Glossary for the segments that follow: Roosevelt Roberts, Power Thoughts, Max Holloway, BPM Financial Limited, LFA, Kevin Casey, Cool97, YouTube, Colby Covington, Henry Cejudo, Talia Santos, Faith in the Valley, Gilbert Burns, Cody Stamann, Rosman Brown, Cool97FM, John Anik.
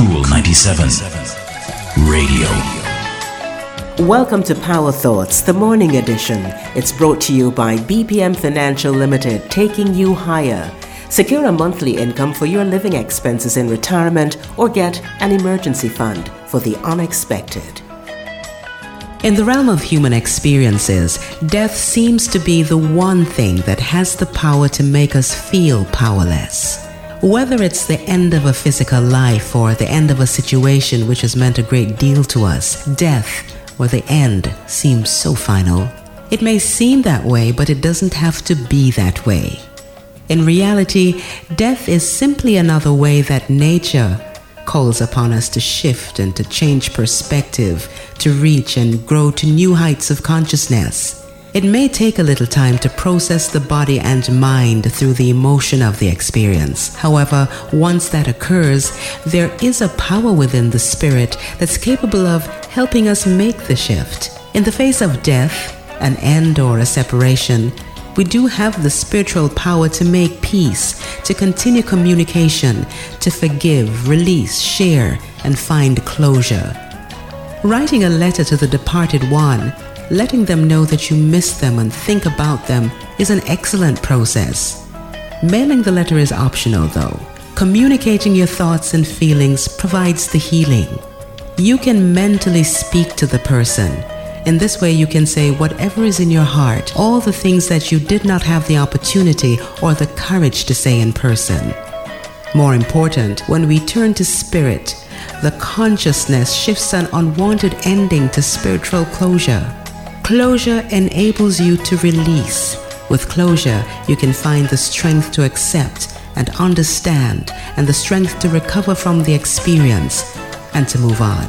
Cool97 Radio. Welcome to Power Thoughts, the morning edition. It's brought to you by BPM Financial Limited, taking you higher. Secure a monthly income for your living expenses in retirement or get an emergency fund for the unexpected. In the realm of human experiences, death seems to be the one thing that has the power to make us feel powerless. Whether it's the end of a physical life or the end of a situation which has meant a great deal to us, death or the end seems so final. It may seem that way, but it doesn't have to be that way. In reality, death is simply another way that nature calls upon us to shift and to change perspective, to reach and grow to new heights of consciousness. It may take a little time to process the body and mind through the emotion of the experience. However, once that occurs, there is a power within the spirit that's capable of helping us make the shift. In the face of death, an end or a separation, we do have the spiritual power to make peace, to continue communication, to forgive, release, share, and find closure. Writing a letter to the departed one, letting them know that you miss them and think about them, is an excellent process. Mailing the letter is optional, though. Communicating your thoughts and feelings provides the healing. You can mentally speak to the person. In this way, you can say whatever is in your heart, all the things that you did not have the opportunity or the courage to say in person. More important, when we turn to spirit, the consciousness shifts an unwanted ending to spiritual closure. Closure enables you to release. With closure, you can find the strength to accept and understand, and the strength to recover from the experience and to move on.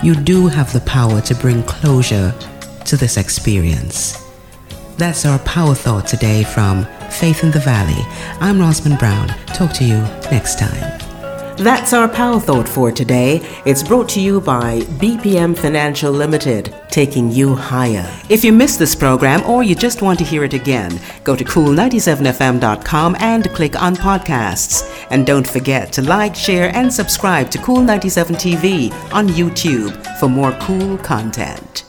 You do have the power to bring closure to this experience. That's our Power Thought today from Faith in the Valley. I'm Rosman Brown. Talk to you next time. That's our Power Thought for today. It's brought to you by BPM Financial Limited, taking you higher. If you missed this program or you just want to hear it again, go to cool97fm.com and click on podcasts. And don't forget to like, share, and subscribe to Cool97 TV on YouTube for more cool content.